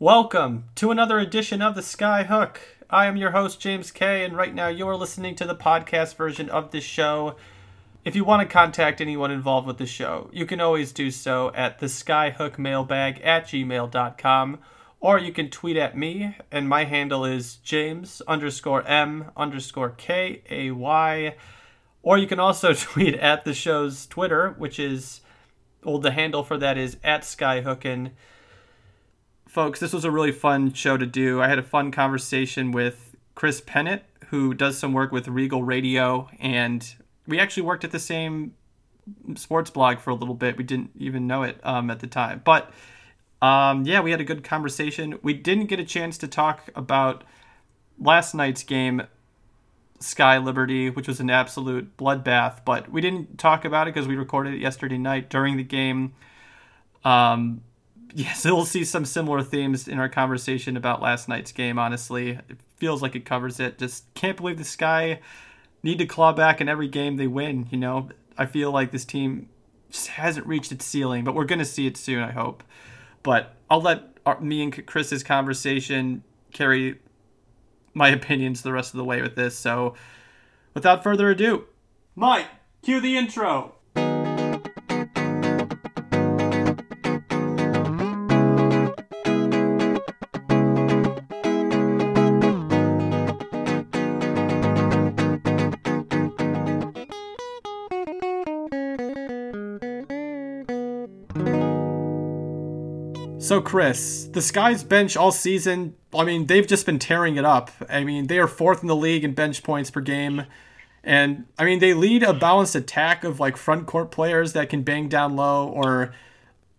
Welcome to another edition of the Skyhook. I am your host, James K., and right now you're listening to the podcast version of this show. If you want to contact anyone involved with the show, you can always do so at theskyhookmailbag@gmail.com, or you can tweet at me, and my handle is James_M_KAY, or you can also tweet at the show's Twitter, which is, well, the handle for that is @Skyhookin'. Folks, this was a really fun show to do. I had a fun conversation with Chris Pennant, who does some work with Regal Radio, and we actually worked at the same sports blog for a little bit. We didn't even know it at the time. But, yeah, we had a good conversation. We didn't get a chance to talk about last night's game, Sky Liberty, which was an absolute bloodbath, but we didn't talk about it because we recorded it yesterday night during the game. Yes, we'll see some similar themes in our conversation about last night's game, honestly. It feels like it covers it. Just can't believe the Sky need to claw back in every game they win, you know. I feel like this team just hasn't reached its ceiling, but we're going to see it soon, I hope. But I'll let me and Chris's conversation carry my opinions the rest of the way with this. So without further ado, Mike, cue the intro. So, Chris, the Sky's bench all season, I mean, they've just been tearing it up. I mean, they are fourth in the league in bench points per game. And, I mean, they lead a balanced attack of, like, front court players that can bang down low, or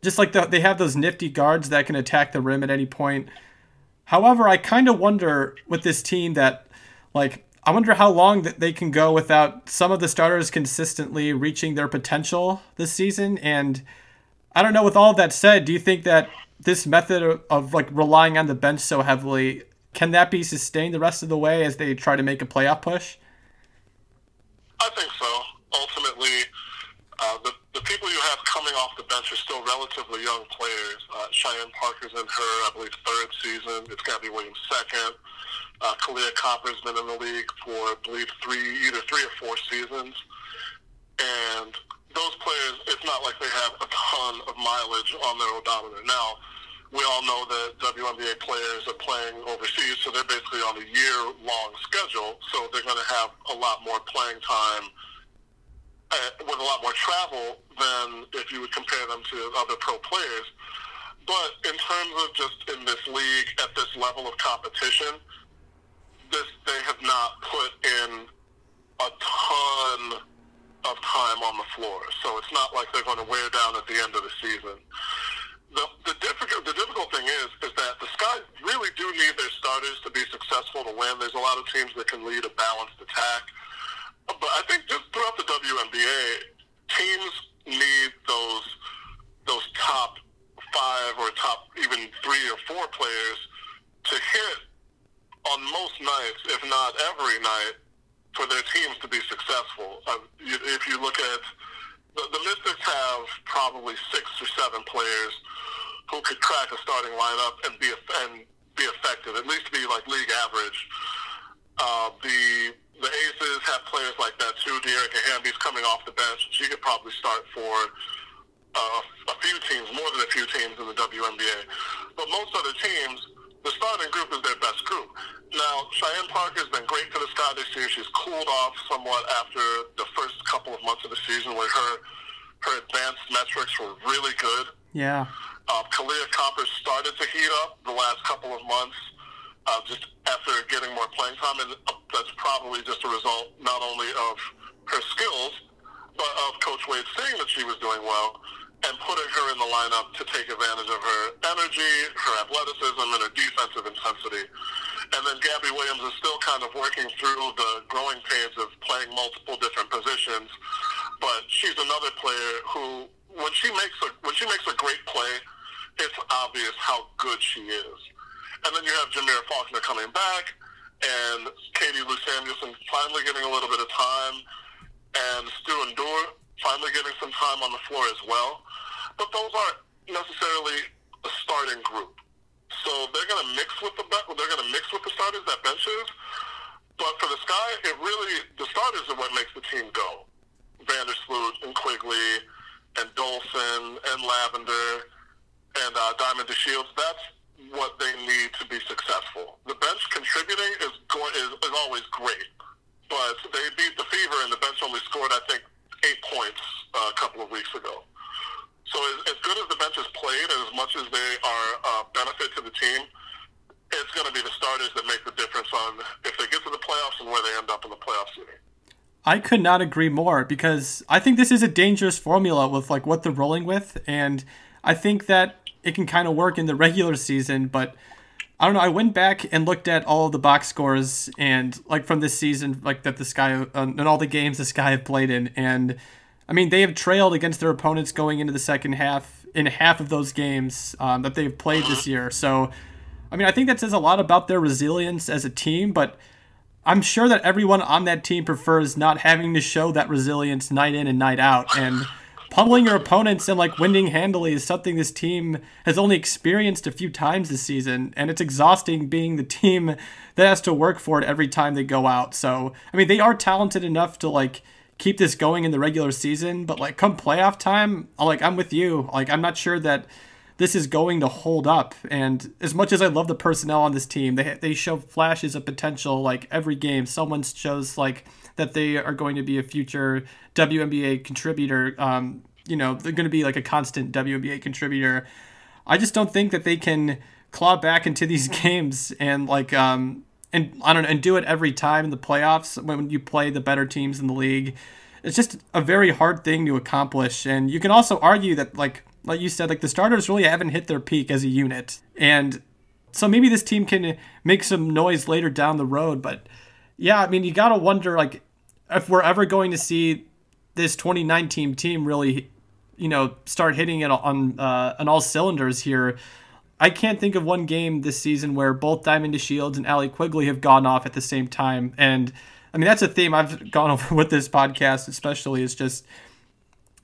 just, like, they have those nifty guards that can attack the rim at any point. However, I kind of wonder with this team that, like, I wonder how long that they can go without some of the starters consistently reaching their potential this season. And I don't know, with all of that said, do you think that this method of like relying on the bench so heavily, can that be sustained the rest of the way as they try to make a playoff push? I think so. Ultimately, the people you have coming off the bench are still relatively young players. Cheyenne Parker's in her, I believe, third season. It's Gabby Williams' second. Kahleah Copper's been in the league for, I believe, either three or four seasons. And those players, it's not like they have a ton of mileage on their odometer. Now, we all know that WNBA players are playing overseas, so they're basically on a year-long schedule, so they're going to have a lot more playing time with a lot more travel than if you would compare them to other pro players. But in terms of just in this league, at this level of competition, they have not put in a ton of time on the floor, so it's not like they're going to wear down at the end of the season. The difficult thing is that the Sky really do need their starters to be successful to win. There's a lot of teams that can lead a balanced attack, but I think just throughout the WNBA, teams need those top five or top even three or four players to hit on most nights, if not every night, for their teams to be successful. If you look at the Mystics have probably 6 or 7 players who could crack a starting lineup and be effective, at least be like league average. The Aces have players like that too. Dearica Hamby's coming off the bench. She could probably start for a few teams, more than a few teams in the WNBA. But most other teams, the starting group is their best group. Now, Cheyenne Parker's been great for the Sky this year. She's cooled off somewhat after the first couple of months of the season where her advanced metrics were really good. Yeah. Kahleah Copper started to heat up the last couple of months just after getting more playing time, and that's probably just a result not only of her skills, but of Coach Wade seeing that she was doing well and putting her in the lineup to take advantage of her energy, her athleticism, and her defensive intensity. And then Gabby Williams is still kind of working through the growing pains of playing multiple different positions, but she's another player who, when she makes a great play, it's obvious how good she is. And then you have Jameer Faulkner coming back, and Katie Lou Samuelson finally getting a little bit of time, and Astou Ndour finally getting some time on the floor as well. But those aren't necessarily a starting group. So they're gonna mix with the starters that benches. But for the Sky, it really, the starters are what makes the team go. Vandersloot and Quigley and Dolson and Lavender and Diamond DeShields, that's what they need to be successful. The bench contributing is always great. But they beat the Fever, and the bench only scored, I think, 8 points a couple of weeks ago. So as good as the bench has played, and as much as they are a benefit to the team, it's going to be the starters that make the difference on if they get to the playoffs and where they end up in the playoff seating. I could not agree more, because I think this is a dangerous formula with like what they're rolling with, and I think that it can kind of work in the regular season, but I don't know. I went back and looked at all of the box scores and like from this season, like that the Sky and all the games the Sky have played in, and I mean they have trailed against their opponents going into the second half in half of those games that they've played this year. So, I mean, I think that says a lot about their resilience as a team, but I'm sure that everyone on that team prefers not having to show that resilience night in and night out. And pummeling your opponents and like winning handily is something this team has only experienced a few times this season. And it's exhausting being the team that has to work for it every time they go out. So, I mean, they are talented enough to like keep this going in the regular season, but like come playoff time, like I'm with you. Like I'm not sure that this is going to hold up, and as much as I love the personnel on this team, they show flashes of potential. Like every game, someone shows like that they are going to be a future WNBA contributor. You know, they're going to be like a constant WNBA contributor. I just don't think that they can claw back into these games and like and I don't know, and do it every time in the playoffs when you play the better teams in the league. It's just a very hard thing to accomplish, and you can also argue that like you said, like the starters really haven't hit their peak as a unit. And so maybe this team can make some noise later down the road. But yeah, I mean, you got to wonder like if we're ever going to see this 2019 team really, you know, start hitting it on all cylinders here. I can't think of one game this season where both Diamond DeShields and Allie Quigley have gone off at the same time. And I mean, that's a theme I've gone over with this podcast, especially is just,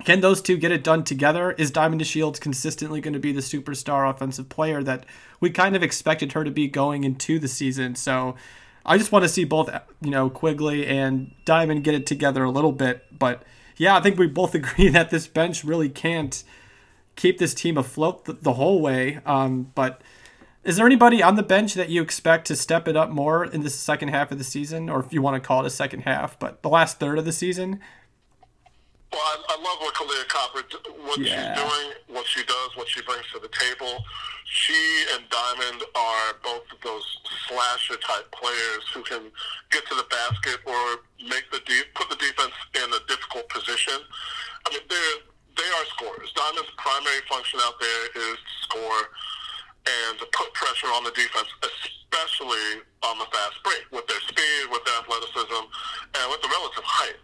can those two get it done together? Is Diamond DeShields consistently going to be the superstar offensive player that we kind of expected her to be going into the season? So I just want to see both, you know, Quigley and Diamond get it together a little bit. But yeah, I think we both agree that this bench really can't keep this team afloat the whole way. But is there anybody on the bench that you expect to step it up more in the second half of the season, or if you want to call it a second half, but the last third of the season? Well, I love what Kahleah Copper, she's doing, what she does, what she brings to the table. She and Diamond are both of those slasher-type players who can get to the basket or make put the defense in a difficult position. I mean, they are scorers. Diamond's primary function out there is to score and to put pressure on the defense, especially on the fast break, with their speed, with their athleticism, and with the relative height.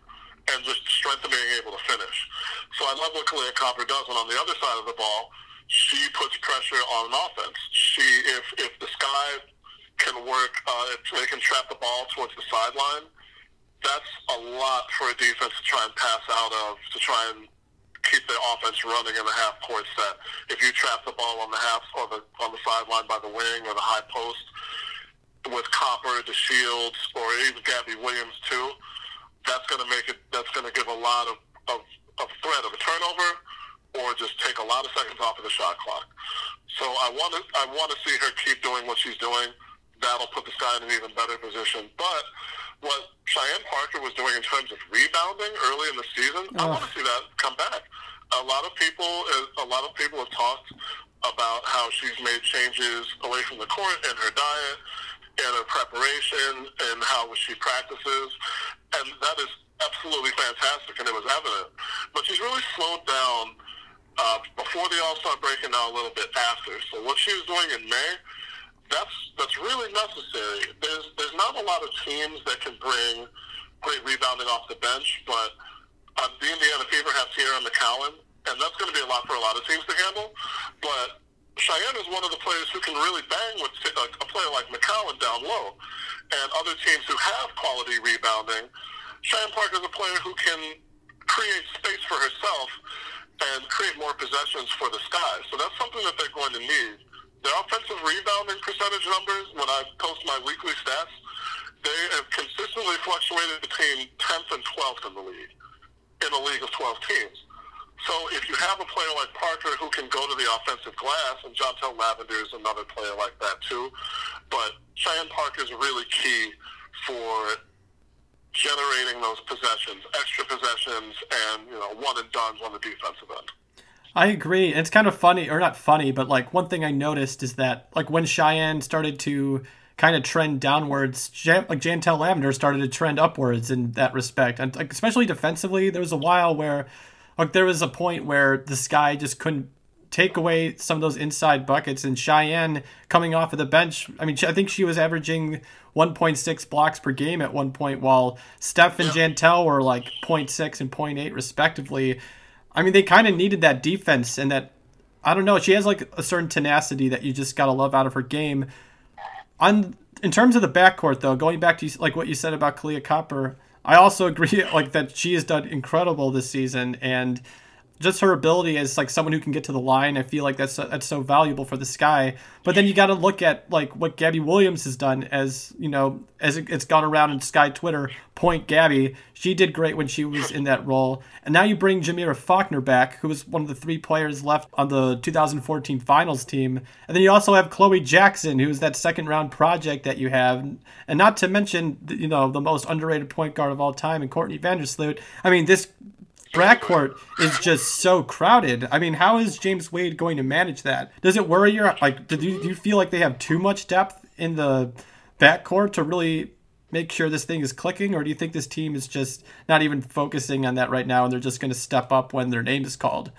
And just strength of being able to finish. So I love what Kahleah Copper does. And on the other side of the ball, she puts pressure on an offense. If the Sky can work, if they can trap the ball towards the sideline, that's a lot for a defense to try and pass out of, to try and keep their offense running in the half court set. If you trap the ball on the half or on the sideline by the wing or the high post with Copper, DeShields, or even Gabby Williams too, that's going to give a lot of threat of a turnover or just take a lot of seconds off of the shot clock. So I want to see her keep doing what she's doing. That'll put the Sky in an even better position. But what Cheyenne Parker was doing in terms of rebounding early in the season, I want to see that come back. A lot of people have talked about how she's made changes away from the court in her diet and her preparation and how she practices, and that is absolutely fantastic, and it was evident. But she's really slowed down before the All-Star break and now a little bit after. So what she was doing in May, that's really necessary. There's not a lot of teams that can bring great rebounding off the bench, but the Indiana Fever have Tierra McCowan, and that's going to be a lot for a lot of teams to handle. But Cheyenne is one of the players who can really bang with a player like McCowan down low. And other teams who have quality rebounding, Cheyenne Parker is a player who can create space for herself and create more possessions for the Sky. So that's something that they're going to need Their offensive rebounding percentage numbers, when I post my weekly stats, they have consistently fluctuated between 10th and 12th in the league, in a league of 12 teams. So if you have a player like Parker who can go to the offensive glass, and Jantel Lavender is another player like that too, but Cheyenne Parker is really key for generating those possessions, extra possessions, and one and dones on the defensive end. I agree. It's kind of funny, or not funny, but like one thing I noticed is that like when Cheyenne started to kind of trend downwards, like Jantel Lavender started to trend upwards in that respect, and like especially defensively, there was a while where like there was a point where the Sky just couldn't take away some of those inside buckets, and Cheyenne coming off of the bench, I mean, I think she was averaging 1.6 blocks per game at one point, while Steph and Jantel were like 0.6 and 0.8 respectively. I mean, they kind of needed that defense, and that, I don't know, she has like a certain tenacity that you just got to love out of her game. In terms of the backcourt, though, going back to like what you said about Kahleah Copper, I also agree like that she has done incredible this season, and just her ability as like someone who can get to the line, I feel like that's so valuable for the Sky. But then you got to look at like what Gabby Williams has done, as you know, as it's gone around in Sky Twitter, Point Gabby. She did great when she was in that role, and now you bring Jameera Faulkner back, who was one of the three players left on the 2014 Finals team, and then you also have Chloe Jackson, who's that second round project that you have, and not to mention the most underrated point guard of all time, and Courtney Vandersloot. I mean, this backcourt is just so crowded. I mean, how is James Wade going to manage that? Does it worry you? Like, do you feel like they have too much depth in the backcourt to really make sure this thing is clicking, or do you think this team is just not even focusing on that right now, and they're just going to step up when their name is called?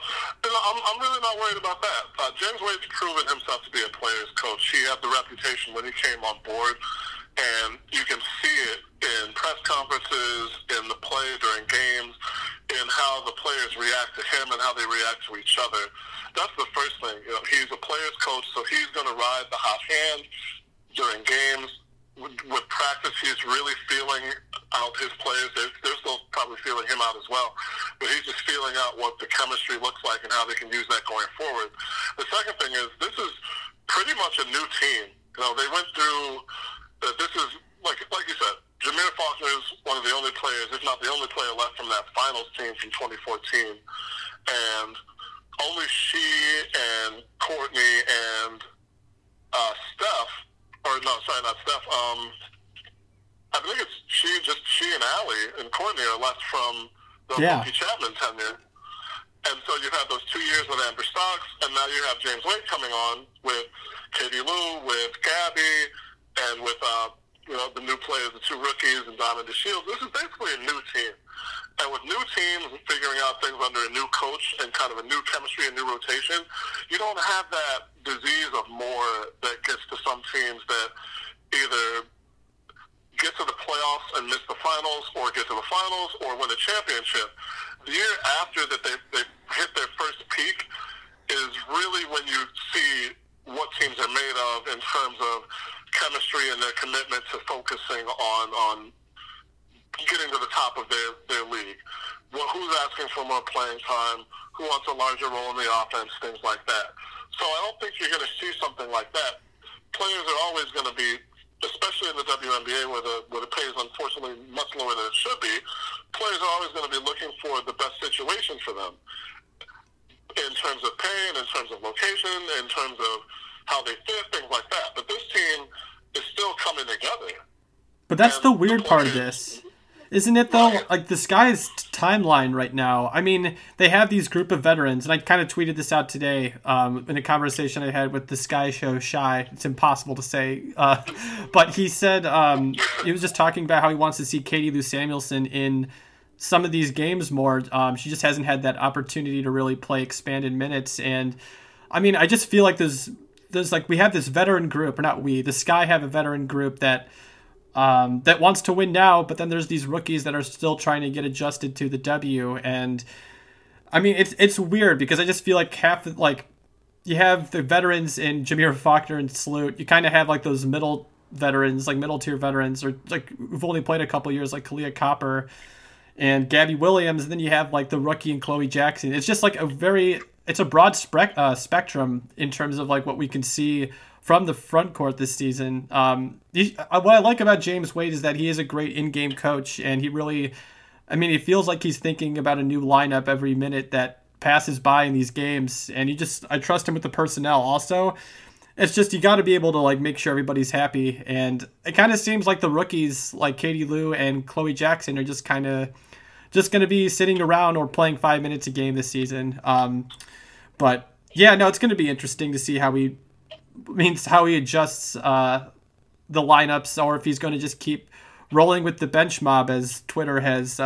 I'm really not worried about that. James Wade's proven himself to be a player's coach. He had the reputation when he came on board, and you can see it in press conferences, in the play during games, in how the players react to him and how they react to each other. That's the first thing. He's a player's coach, so he's going to ride the hot hand during games. With practice, he's really feeling out his players. They're still probably feeling him out as well. But he's just feeling out what the chemistry looks like and how they can use that going forward. The second thing is, this is pretty much a new team. They went through... this is, like you said, Jameera Faulkner is one of the only players, if not the only player left from that Finals team from 2014. And only she and Courtney and I think it's she and Allie and Courtney are left from the Mookie Chapman tenure. And so you have those 2 years with Amber Stocks, and now you have James Wade coming on with Katie Lou, with Gabby, and with the new players, the two rookies, and Diamond DeShields. This is basically a new team. And with new teams and figuring out things under a new coach and kind of a new chemistry and new rotation, you don't have that disease of more that gets to some teams that either get to the playoffs and miss the finals, or get to the finals or win a championship. The year after that they hit their first peak is really when you see what teams are made of in terms of chemistry and their commitment to focusing on getting to the top of their league. Who's asking for more playing time? Who wants a larger role in the offense? Things like that. So I don't think you're going to see something like that. Players are always going to be, especially in the WNBA where the pay is unfortunately much lower than it should be, players are always going to be looking for the best situation for them in terms of pay, and in terms of location, in terms of how they fit, things like that. But this team is still coming together. But that's the weird part of this. Isn't it, though? Like, the Sky's timeline right now. I mean, they have these group of veterans, and I kind of tweeted this out today in a conversation I had with the Sky Show Shy. It's impossible to say. But he said he was just talking about how he wants to see Katie Lou Samuelson in some of these games more. She just hasn't had that opportunity to really play expanded minutes. And, I mean, I just feel like there's like we have this veteran group, or not we, the Sky have a veteran group that wants to win now, but then there's these rookies that are still trying to get adjusted to the W. And I mean, it's weird because I just feel like you have the veterans in Jameera Faulkner and Sloot. You kind of have like those middle veterans, like middle tier veterans, or like who've only played a couple years, like Kahleah Copper and Gabby Williams. And then you have like the rookie and Chloe Jackson. It's just like a very it's a broad spectrum in terms of like what we can see from the front court this season. What I like about James Wade is that he is a great in-game coach, and he really, I mean, it feels like he's thinking about a new lineup every minute that passes by in these games, and I trust him with the personnel. Also, it's just you got to be able to like make sure everybody's happy, and it kind of seems like the rookies like Katie Lou and Chloe Jackson are just kind of just going to be sitting around or playing 5 minutes a game this season. But yeah, no, it's going to be interesting to see how he adjusts the lineups, or if he's going to just keep rolling with the bench mob, as Twitter has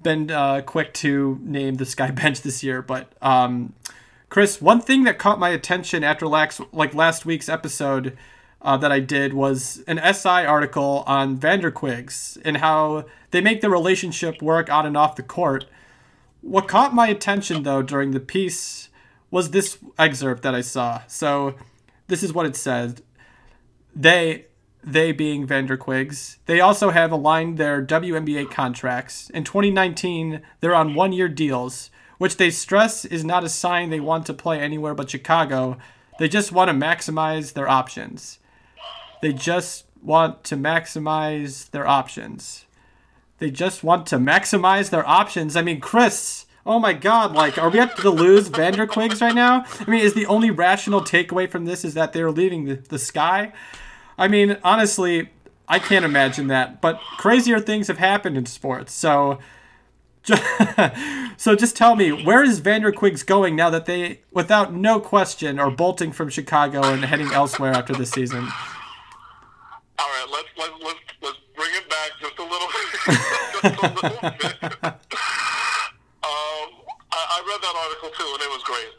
been quick to name the Sky Bench this year. But Chris, one thing that caught my attention after last week's episode that I did was an SI article on Vanderquigs and how they make the relationship work on and off the court. What caught my attention, though, during the piece was this excerpt that I saw. So this is what it said. They being Vanderquigs, they also have aligned their WNBA contracts. In 2019, they're on one-year deals, which they stress is not a sign they want to play anywhere but Chicago. They just want to maximize their options. I mean, Chris, oh my God, like, are we at the lose Vanderquigs right now? I mean, is the only rational takeaway from this is that they're leaving the Sky? I mean, honestly, I can't imagine that. But crazier things have happened in sports. So just tell me, where is Vanderquigs going now that they, without no question, are bolting from Chicago and heading elsewhere after this season? All right, let's bring it back just a little bit. I read that article too, and it was great.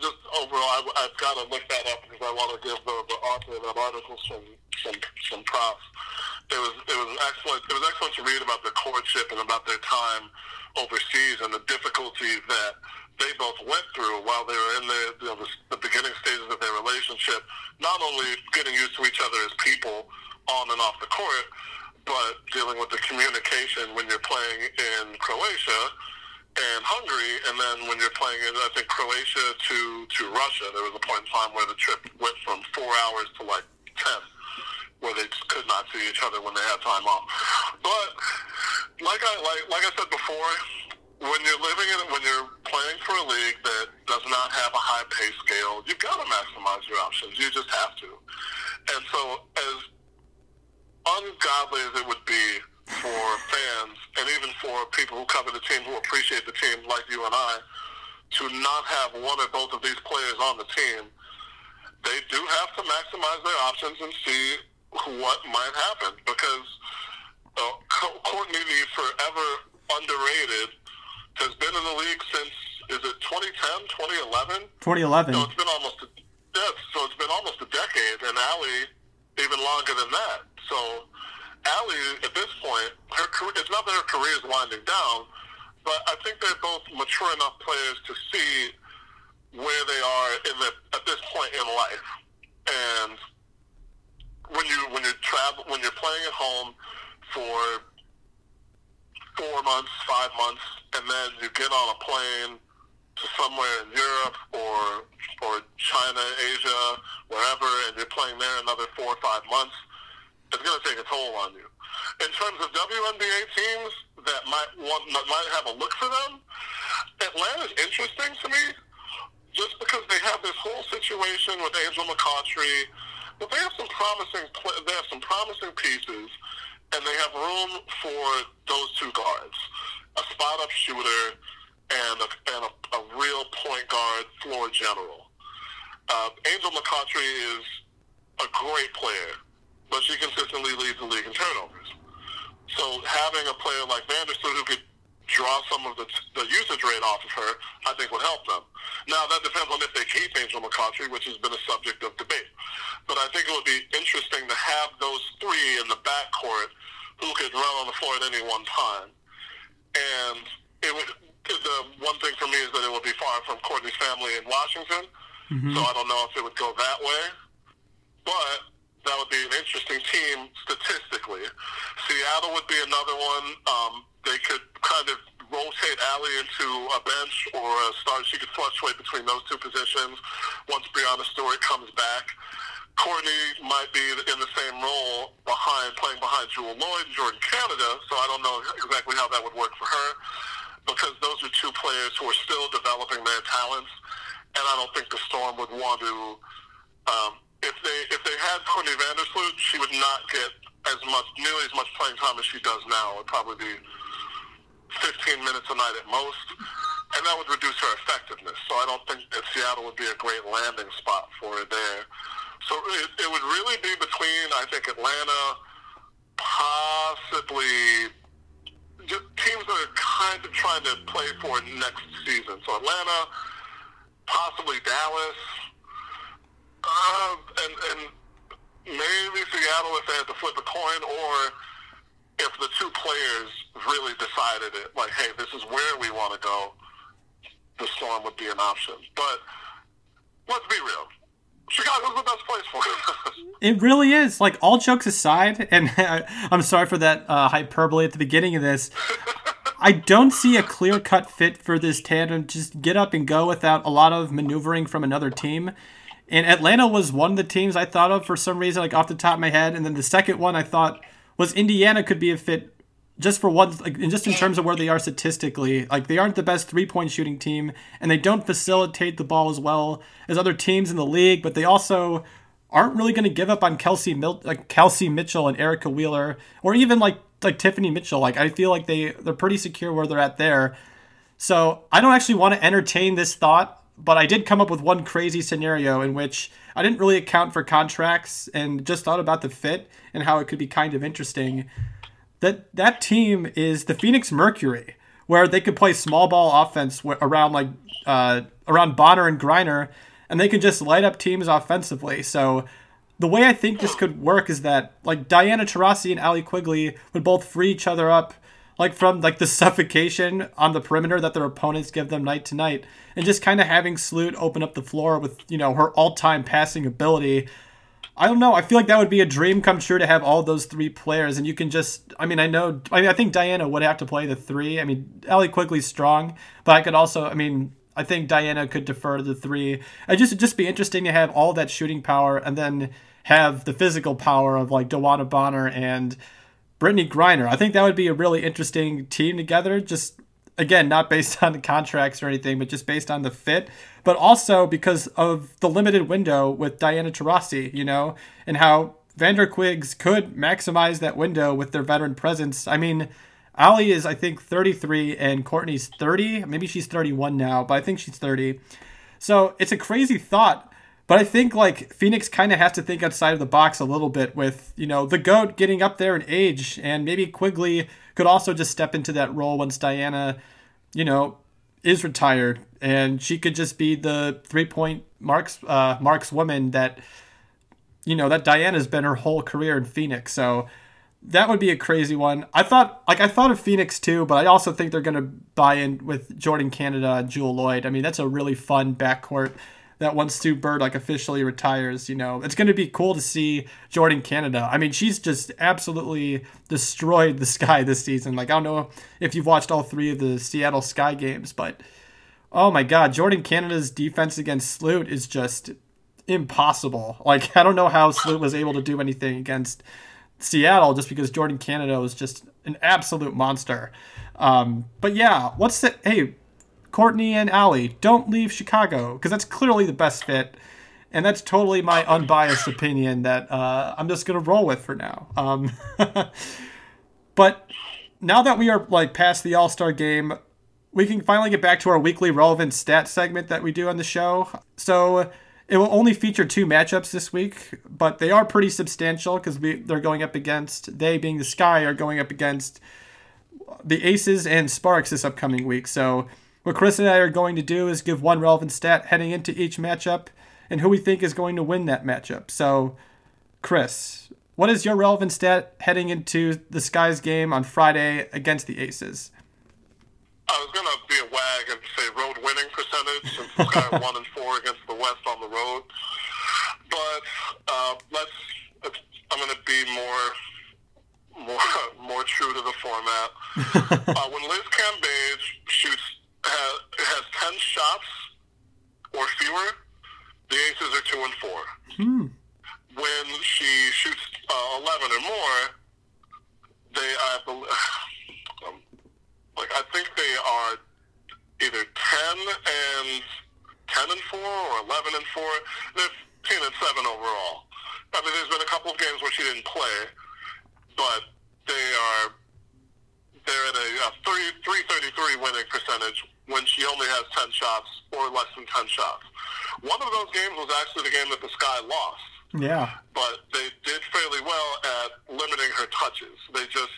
Just overall, I've got to look that up because I want to give the author of that article some props. It was excellent to read about the courtship and about their time overseas and the difficulties that they both went through while they were in the beginning stages of their relationship. Not only getting used to each other as people on and off the court, but dealing with the communication when you're playing in Croatia and Hungary, and then when you're playing in, I think, Croatia to Russia. There was a point in time where the trip went from 4 hours to like 10, where they just could not see each other when they had time off. But like I said before, when you're when you're playing for a league that does not have a high pay scale, you've got to maximize your options. You just have to. And so, as ungodly as it would be for fans, and even for people who cover the team, who appreciate the team, like you and I, to not have one or both of these players on the team, they do have to maximize their options and see what might happen, because Courtney, the forever underrated, has been in the league since, is it 2010, 2011? 2011. So it's been almost a decade, and Allie even longer than that. So Allie, at this point, her career, it's not that her career is winding down, but I think they're both mature enough players to see where they are at this point in life. And when you're playing at home for 4 months, 5 months, and then you get on a plane to somewhere in Europe or China, Asia, wherever, and you're playing there another 4 or 5 months, it's going to take a toll on you. In terms of WNBA teams that might have a look for them, Atlanta's interesting to me, just because they have this whole situation with Angel McCoughtry. But they have some promising pieces, and they have room for those two guards, a spot-up shooter and a real point guard floor general. Angel McCoughtry is a great player, but she consistently leads the league in turnovers. So having a player like Vandersloot who could draw some of the usage rate off of her, I think would help them. Now, that depends on if they keep Angel McCoughtry, which has been a subject of debate. But I think it would be interesting to have those three in the backcourt who could run on the floor at any one time. And the one thing for me is that it would be far from Courtney's family in Washington, so I don't know if it would go that way. But that would be an interesting team statistically. Seattle would be another one. They could kind of rotate Allie into a bench or a start. She could fluctuate between those two positions once Brianna Stewart comes back. Courtney might be in the same role playing behind Jewell Loyd and Jordan Canada, so I don't know exactly how that would work for her, because those are two players who are still developing their talents, and I don't think the Storm would want to. If they had Courtney Vandersloot, she would not get nearly as much playing time as she does now. It would probably be 15 minutes a night at most, and that would reduce her effectiveness. So I don't think that Seattle would be a great landing spot for her there. So it would really be between, I think, Atlanta, possibly just teams that are kind of trying to play for next season. So Atlanta, possibly Dallas, and maybe Seattle if they had to flip a coin, or if the two players really decided it, like, hey, this is where we want to go, the Storm would be an option. But let's be real. Chicago's the best place for it. It really is. Like, all jokes aside, and I'm sorry for that hyperbole at the beginning of this, I don't see a clear-cut fit for this tandem. Just get up and go without a lot of maneuvering from another team. And Atlanta was one of the teams I thought of for some reason, like, off the top of my head. And then the second one I thought was Indiana could be a fit just for one, like, just in terms of where they are statistically. Like, they aren't the best three-point shooting team, and they don't facilitate the ball as well as other teams in the league, but they also aren't really going to give up on Kelsey Mitchell and Erica Wheeler, or even like Tiffany Mitchell. Like, I feel like they're pretty secure where they're at there. So I don't actually want to entertain this thought, but I did come up with one crazy scenario in which I didn't really account for contracts and just thought about the fit and how it could be kind of interesting. That team is the Phoenix Mercury, where they could play small ball offense around Bonner and Griner, and they could just light up teams offensively. So the way I think this could work is that, like, Diana Taurasi and Allie Quigley would both free each other up, like, from, like, the suffocation on the perimeter that their opponents give them night to night, and just kind of having Sloot open up the floor with, you know, her all-time passing ability. I don't know. I feel like that would be a dream come true to have all those three players, and you can just. I think Diana would have to play the three. I mean, Allie Quigley's strong, but I think Diana could defer the three. It'd just be interesting to have all that shooting power, and then have the physical power of, like, DeWanna Bonner and Brittany Griner. I think that would be a really interesting team together. Just, again, not based on the contracts or anything, but just based on the fit, but also because of the limited window with Diana Taurasi, you know, and how Vanderquigs could maximize that window with their veteran presence. I mean, Allie is, I think, 33 and Courtney's 30. Maybe she's 31 now, but I think she's 30. So it's a crazy thought, but I think, like, Phoenix kind of has to think outside of the box a little bit with, you know, the GOAT getting up there in age, and maybe Quigley could also just step into that role once Diana, you know, is retired, and she could just be the 3-point marks woman that, you know, that Diana's been her whole career in Phoenix. So that would be a crazy one. I thought of Phoenix too, but I also think they're going to buy in with Jordan Canada and Jewell Loyd. I mean, that's a really fun backcourt that once Sue Bird, like, officially retires, you know, it's going to be cool to see Jordan Canada. I mean, she's just absolutely destroyed the Sky this season. Like, I don't know if you've watched all three of the Seattle Sky games, but, oh my God, Jordan Canada's defense against Sloot is just impossible. Like, I don't know how Sloot was able to do anything against Seattle, just because Jordan Canada was just an absolute monster. But yeah, hey, Courtney and Allie, don't leave Chicago, because that's clearly the best fit, and that's totally my unbiased opinion that I'm just going to roll with for now. But now that we are, like, past the All-Star game, we can finally get back to our weekly relevant stat segment that we do on the show. So it will only feature two matchups this week, but they are pretty substantial, because they're going up against, they being the Sky, are going up against the Aces and Sparks this upcoming week. So what Chris and I are going to do is give one relevant stat heading into each matchup and who we think is going to win that matchup. So, Chris, what is your relevant stat heading into the Sky's game on Friday against the Aces? I was going to be a wag and say road winning percentage, since the Sky are 1-4 against the West on the road. But I'm going to be more true to the format. When Liz Cambage 11 or more, I think they are either 10 and 4 or 11 and 4. They're 10 and 7 overall. I mean, there's been a couple of games where she didn't play, but they're at a 333 winning percentage when she only has 10 shots or less than 10 shots. One of those games was actually the game that the Sky lost. Yeah. But they did fairly well at limiting her touches. They just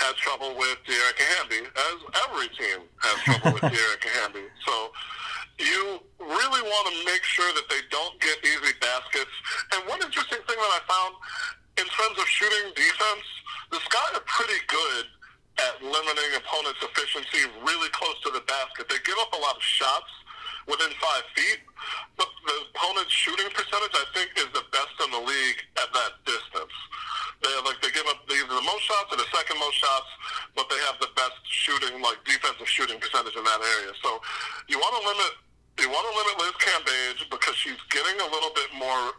had trouble with Dearica Hamby, as every team has trouble with Dearica Hamby. So you really want to make sure that they don't get easy baskets. And one interesting thing that I found in terms of shooting defense, the Sky are pretty good at limiting opponents' efficiency really close to the basket. They give up a lot of shots within 5 feet, but the opponent's shooting percentage, I think, is the best in the league at that distance. They give up either the most shots or the second most shots, but they have the best shooting, defensive shooting percentage in that area. So you want to limit Liz Cambage because she's getting a little bit more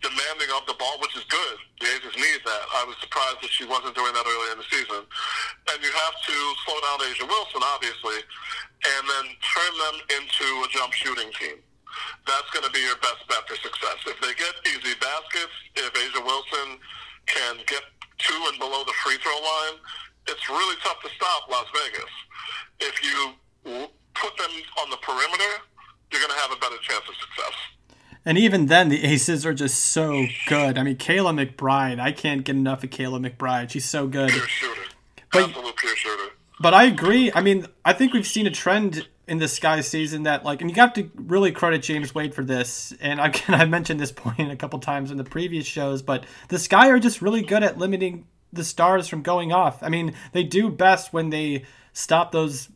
demanding of the ball, which is good. The Aces need that. I was surprised that she wasn't doing that earlier in the season. And you have to slow down A'ja Wilson, obviously, and then turn them into a jump shooting team. That's going to be your best bet for success. If they get easy baskets, if A'ja Wilson can get to and below the free throw line, it's really tough to stop Las Vegas. If you put them on the perimeter, you're going to have a better chance of success. And even then, the Aces are just so good. I mean, Kayla McBride, I can't get enough of Kayla McBride. She's so good. Pure shooter. Absolute pure shooter. But I agree. I mean, I think we've seen a trend in the Sky season that, and you have to really credit James Wade for this. And I've mentioned this point a couple times in the previous shows, but the Sky are just really good at limiting the stars from going off. I mean, they do best when they stop those,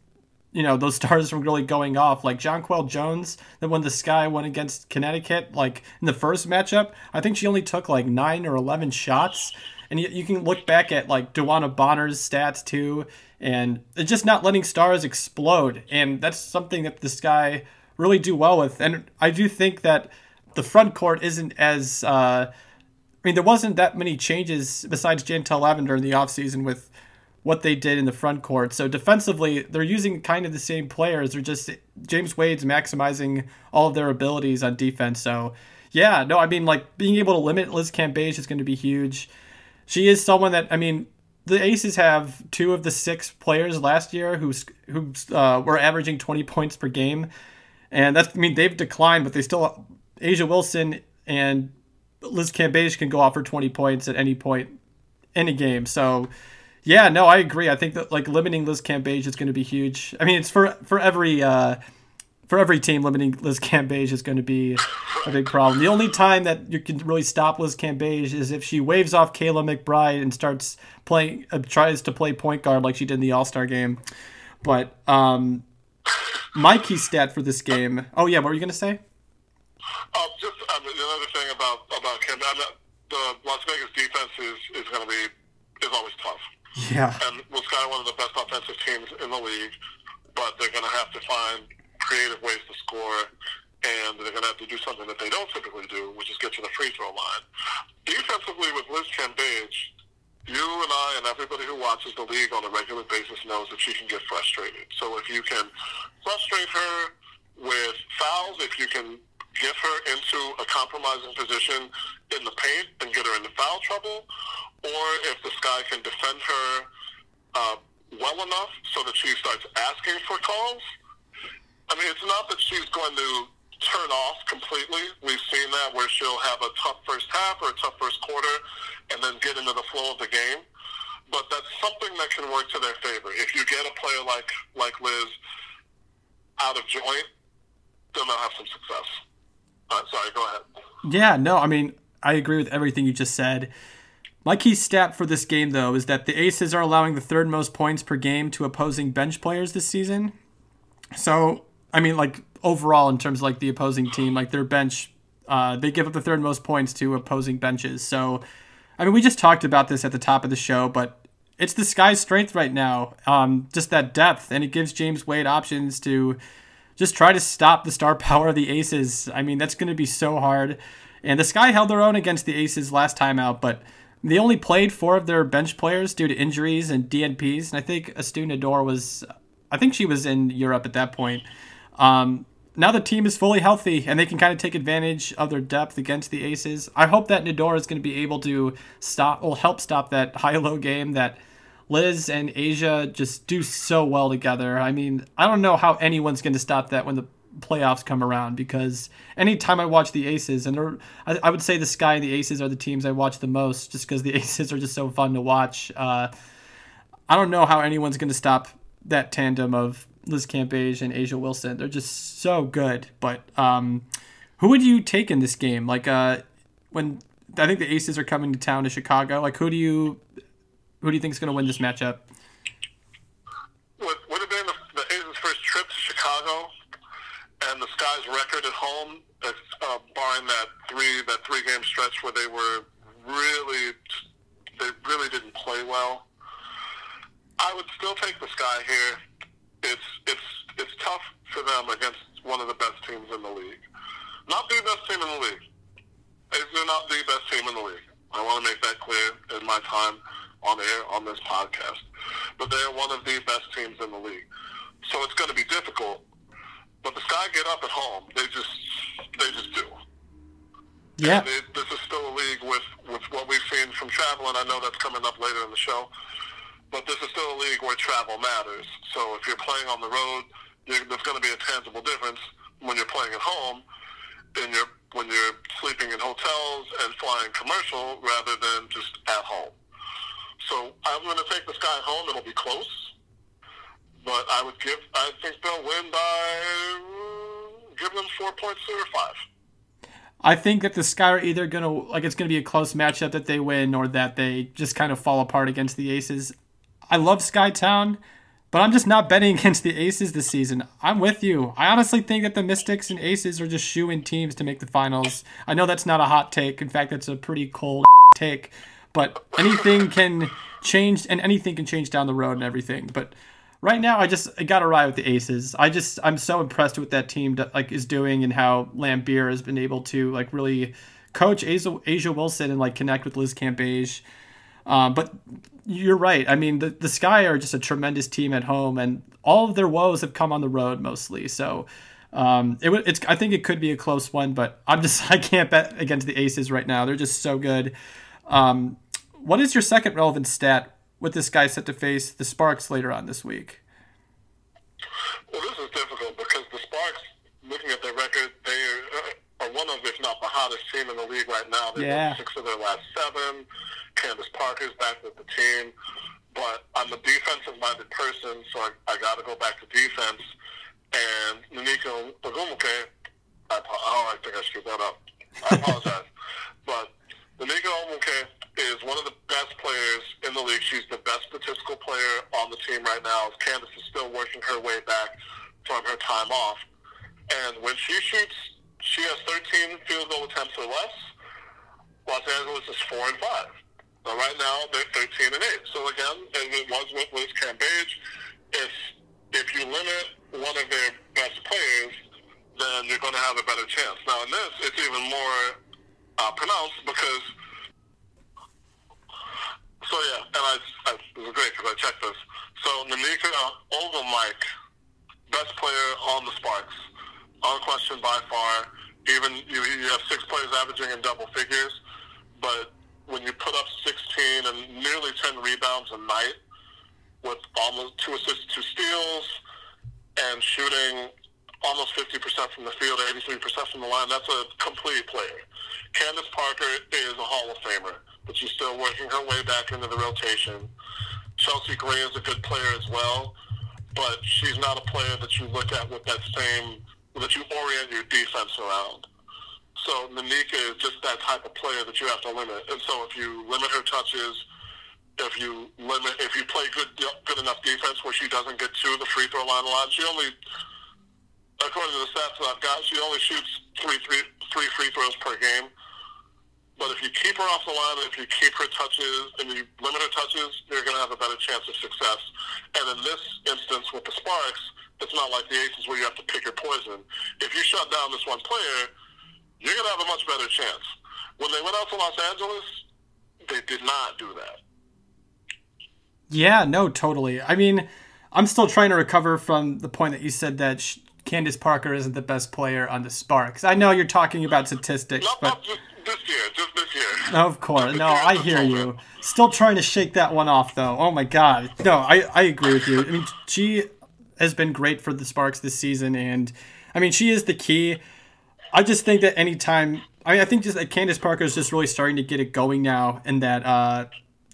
those stars from really going off. Like Jonquel Jones, that when the Sky went against Connecticut, in the first matchup, I think she only took 9 or 11 shots. And you can look back at Dewana Bonner's stats too, and it's just not letting stars explode, and that's something that the Sky really do well with. And I do think that the front court isn't as there wasn't that many changes besides Jantel Lavender in the offseason with what they did in the front court. So defensively, they're using kind of the same players. They're just James Wade's maximizing all of their abilities on defense. So yeah, no, I mean being able to limit Liz Cambage is going to be huge. She is someone that, the Aces have 2 of the 6 players last year who were averaging 20 points per game. And that's, they've declined, but they still, A'ja Wilson and Liz Cambage can go off for 20 points at any point in a game. So, yeah, no, I agree. I think that, limiting Liz Cambage is going to be huge. I mean, it's for every team, limiting Liz Cambage is going to be a big problem. The only time that you can really stop Liz Cambage is if she waves off Kayla McBride and starts playing, tries to play point guard like she did in the All-Star game. But my key stat for this game. Oh yeah, what were you going to say? Another thing about Cambage, the Las Vegas defense is always tough. Yeah, and Sky one of the best offensive teams in the league, but they're going to have to find creative ways to score, and they're going to have to do something that they don't typically do, which is get to the free throw line. Defensively with Liz Cambage, you and I and everybody who watches the league on a regular basis knows that she can get frustrated. So if you can frustrate her with fouls, if you can get her into a compromising position in the paint and get her into foul trouble, or if the Sky can defend her well enough so that she starts asking for calls, it's not that she's going to turn off completely. We've seen that where she'll have a tough first half or a tough first quarter and then get into the flow of the game. But that's something that can work to their favor. If you get a player like Liz out of joint, then they'll have some success. Sorry, go ahead. Yeah, no, I agree with everything you just said. My key stat for this game, though, is that the Aces are allowing the third most points per game to opposing bench players this season. So, overall, in terms of, the opposing team, their bench, they give up the third most points to opposing benches. So, we just talked about this at the top of the show, but it's the Sky's strength right now, just that depth. And it gives James Wade options to just try to stop the star power of the Aces. That's going to be so hard. And the Sky held their own against the Aces last time out, but they only played four of their bench players due to injuries and DNPs. And I think Astou Ndour was in Europe at that point. Now the team is fully healthy, and they can kind of take advantage of their depth against the Aces. I hope that Ndour is going to be able to help stop that high-low game that Liz and A'ja just do so well together. I mean, I don't know how anyone's going to stop that when the playoffs come around, because anytime I watch the Aces, and I would say the Sky and the Aces are the teams I watch the most, just because the Aces are just so fun to watch. I don't know how anyone's going to stop that tandem of Liz Cambage and A'ja Wilson. They're just so good. But who would you take in this game? Like, when I think the Aces are coming to town to Chicago, like, who do you think is going to win this matchup? Would have been the Aces' first trip to Chicago, and the Sky's record at home, barring that three game stretch where they really didn't play well. I would still take the Sky here. It's tough for them against one of the best teams in the league. Not the best team in the league. They're not the best team in the league. I want to make that clear in my time on air on this podcast. But they are one of the best teams in the league. So it's going to be difficult. But the Sky get up at home. They just do. Yeah. This is still a league with what we've seen from travel, and I know that's coming up later in the show. But this is still a league where travel matters. So if you're playing on the road, there's going to be a tangible difference when you're playing at home and when you're sleeping in hotels and flying commercial rather than just at home. So I'm going to take the Sky home. It'll be close, but I think they'll win by giving them 4.05. I think that the Sky are either going to, like, it's going to be a close matchup that they win or that they just kind of fall apart against the Aces. I love Skytown, but I'm just not betting against the Aces this season. I'm with you. I honestly think that the Mystics and Aces are just shoo-in teams to make the finals. I know that's not a hot take. In fact, that's a pretty cold take. But anything can change, and anything can change down the road and everything. But right now, I got to ride with the Aces. I'm so impressed with that team that, like, is doing, and how Lambeer has been able to, like, really coach A'ja Wilson and, like, connect with Liz Cambage. But you're right. I mean, the Sky are just a tremendous team at home, and all of their woes have come on the road mostly. So I think it could be a close one, but I can't bet against the Aces right now. They're just so good. What is your second relevant stat with this Sky set to face the Sparks later on this week? Well, this is difficult because the Sparks, looking at their record, they are one of, if not the hottest team in the league right now. They've won 6 of their last 7. Candace Parker's back with the team, but I'm a defensive-minded person, so I got to go back to defense. And Nico Ogumike, I think I screwed that up. I apologize. But Nico Ogumike is one of the best players in the league. She's the best statistical player on the team right now. Candace is still working her way back from her time off. And when she shoots, she has 13 field goal attempts or less. Los Angeles is 4-5. So right now, they're 13-8. So again, as it was with Liz Cambage, if you limit one of their best players, then you're going to have a better chance. Now in this, it's even more pronounced because, so yeah, and it was great because I checked this. So Namika Ogumike, best player on the Sparks, unquestioned by far. Even you have 6 players averaging in double figures, but when you put up 16 and nearly 10 rebounds a night with almost 2 assists, 2 steals, and shooting almost 50% from the field, 83% from the line, that's a complete player. Candace Parker is a Hall of Famer, but she's still working her way back into the rotation. Chelsea Gray is a good player as well, but she's not a player that you look at with that you orient your defense around. So Nanika is just that type of player that you have to limit. And so if you limit her touches, if you play good enough defense where she doesn't get to the free throw line a lot, she only, according to the stats that I've got, she only shoots three free throws per game. But if you keep her off the line, and if you keep her touches, and you limit her touches, you're going to have a better chance of success. And in this instance with the Sparks, it's not like the Aces where you have to pick your poison. If you shut down this one player, you're going to have a much better chance. When they went out to Los Angeles, they did not do that. Yeah, no, totally. I mean, I'm still trying to recover from the point that you said that Candace Parker isn't the best player on the Sparks. I know you're talking about statistics, but just this year. Of course. No, I hear you. Still trying to shake that one off, though. Oh, my God. No, I agree with you. I mean, she has been great for the Sparks this season, and, I mean, she is the key. I just think that anytime... I think just that Candace Parker is just really starting to get it going now, and that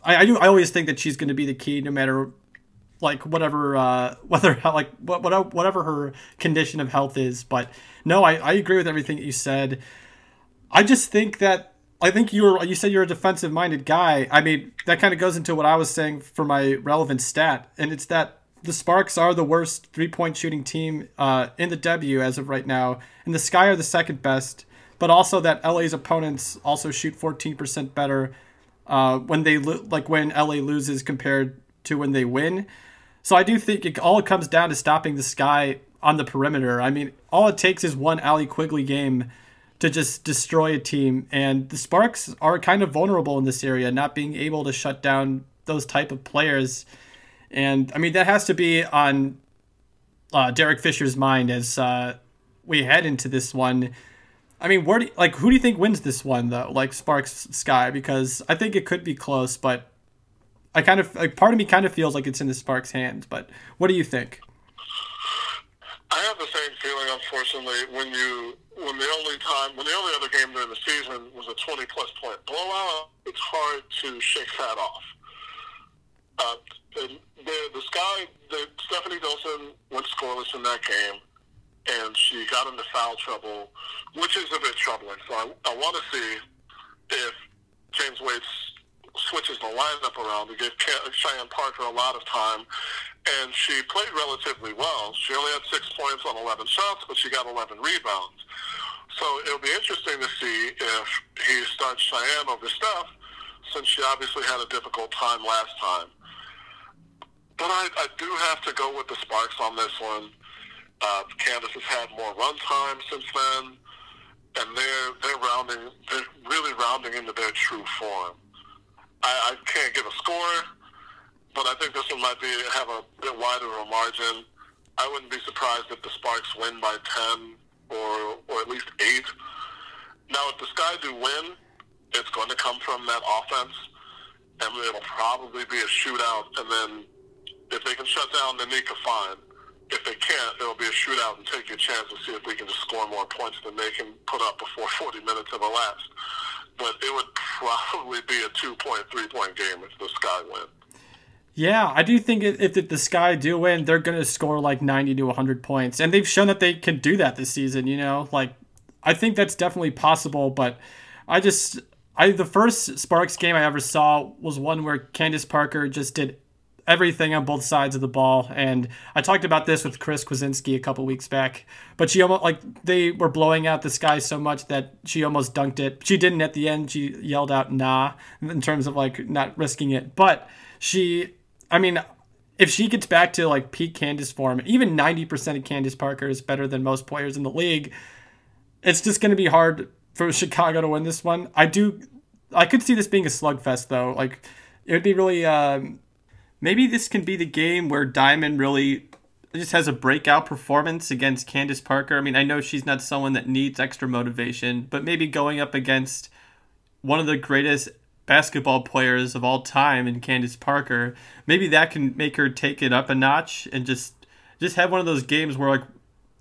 I always think that she's going to be the key, no matter like whatever whatever her condition of health is. But no, I agree with everything that you said. I just think that you said you're a defensive minded guy. I mean, that kind of goes into what I was saying for my relevant stat, and it's that the Sparks are the worst 3-point shooting team in the W as of right now, and the Sky are the second best. But also that LA's opponents also shoot 14% better when they when LA loses compared to when they win. So I do think it all comes down to stopping the Sky on the perimeter. I mean, all it takes is one Allie Quigley game to just destroy a team, and the Sparks are kind of vulnerable in this area, not being able to shut down those type of players. And I mean, that has to be on Derek Fisher's mind as we head into this one. I mean, who do you think wins this one, though? Like, Sparks, Sky? Because I think it could be close, but I kind of, part of me kind of feels like it's in the Sparks' hands. But what do you think? I have the same feeling, unfortunately. When the only other game during the season was a 20-plus point blowout, it's hard to shake that off. Stephanie Dolson went scoreless in that game, and she got into foul trouble, which is a bit troubling. So I want to see if James Wade switches the lineup around. We gave Cheyenne Parker a lot of time, and she played relatively well. She only had 6 points on 11 shots, but she got 11 rebounds. So it'll be interesting to see if he starts Cheyenne over Steph, since she obviously had a difficult time last time. But I do have to go with the Sparks on this one. Candace has had more run time since then, and they're really rounding into their true form. I can't give a score, but I think this one might have a bit wider of a margin. I wouldn't be surprised if the Sparks win by 10 or at least 8. Now, if the Sky do win, it's going to come from that offense, and it'll probably be a shootout. And then if they can shut down Danica, fine. If they can't, it'll be a shootout and take your chance and see if we can just score more points than they can put up before 40 minutes have elapsed. But it would probably be a 2-point, 3-point game if the Sky win. Yeah, I do think if the Sky do win, they're going to score like 90 to 100 points. And they've shown that they can do that this season, you know? Like, I think that's definitely possible, but the first Sparks game I ever saw was one where Candace Parker just did everything on both sides of the ball, and I talked about this with Chris Kwasinski a couple weeks back, but she almost, they were blowing out the Sky so much that she almost dunked it. She didn't at the end. She yelled out nah in terms of not risking it, but if she gets back to peak Candace form, even 90% of Candace Parker is better than most players in the league. It's just going to be hard for Chicago to win this one. I could see this being a slugfest, though. It would be really maybe this can be the game where Diamond really just has a breakout performance against Candace Parker. I mean, I know she's not someone that needs extra motivation, but maybe going up against one of the greatest basketball players of all time in Candace Parker, maybe that can make her take it up a notch and just have one of those games where,